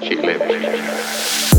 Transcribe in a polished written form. she lived.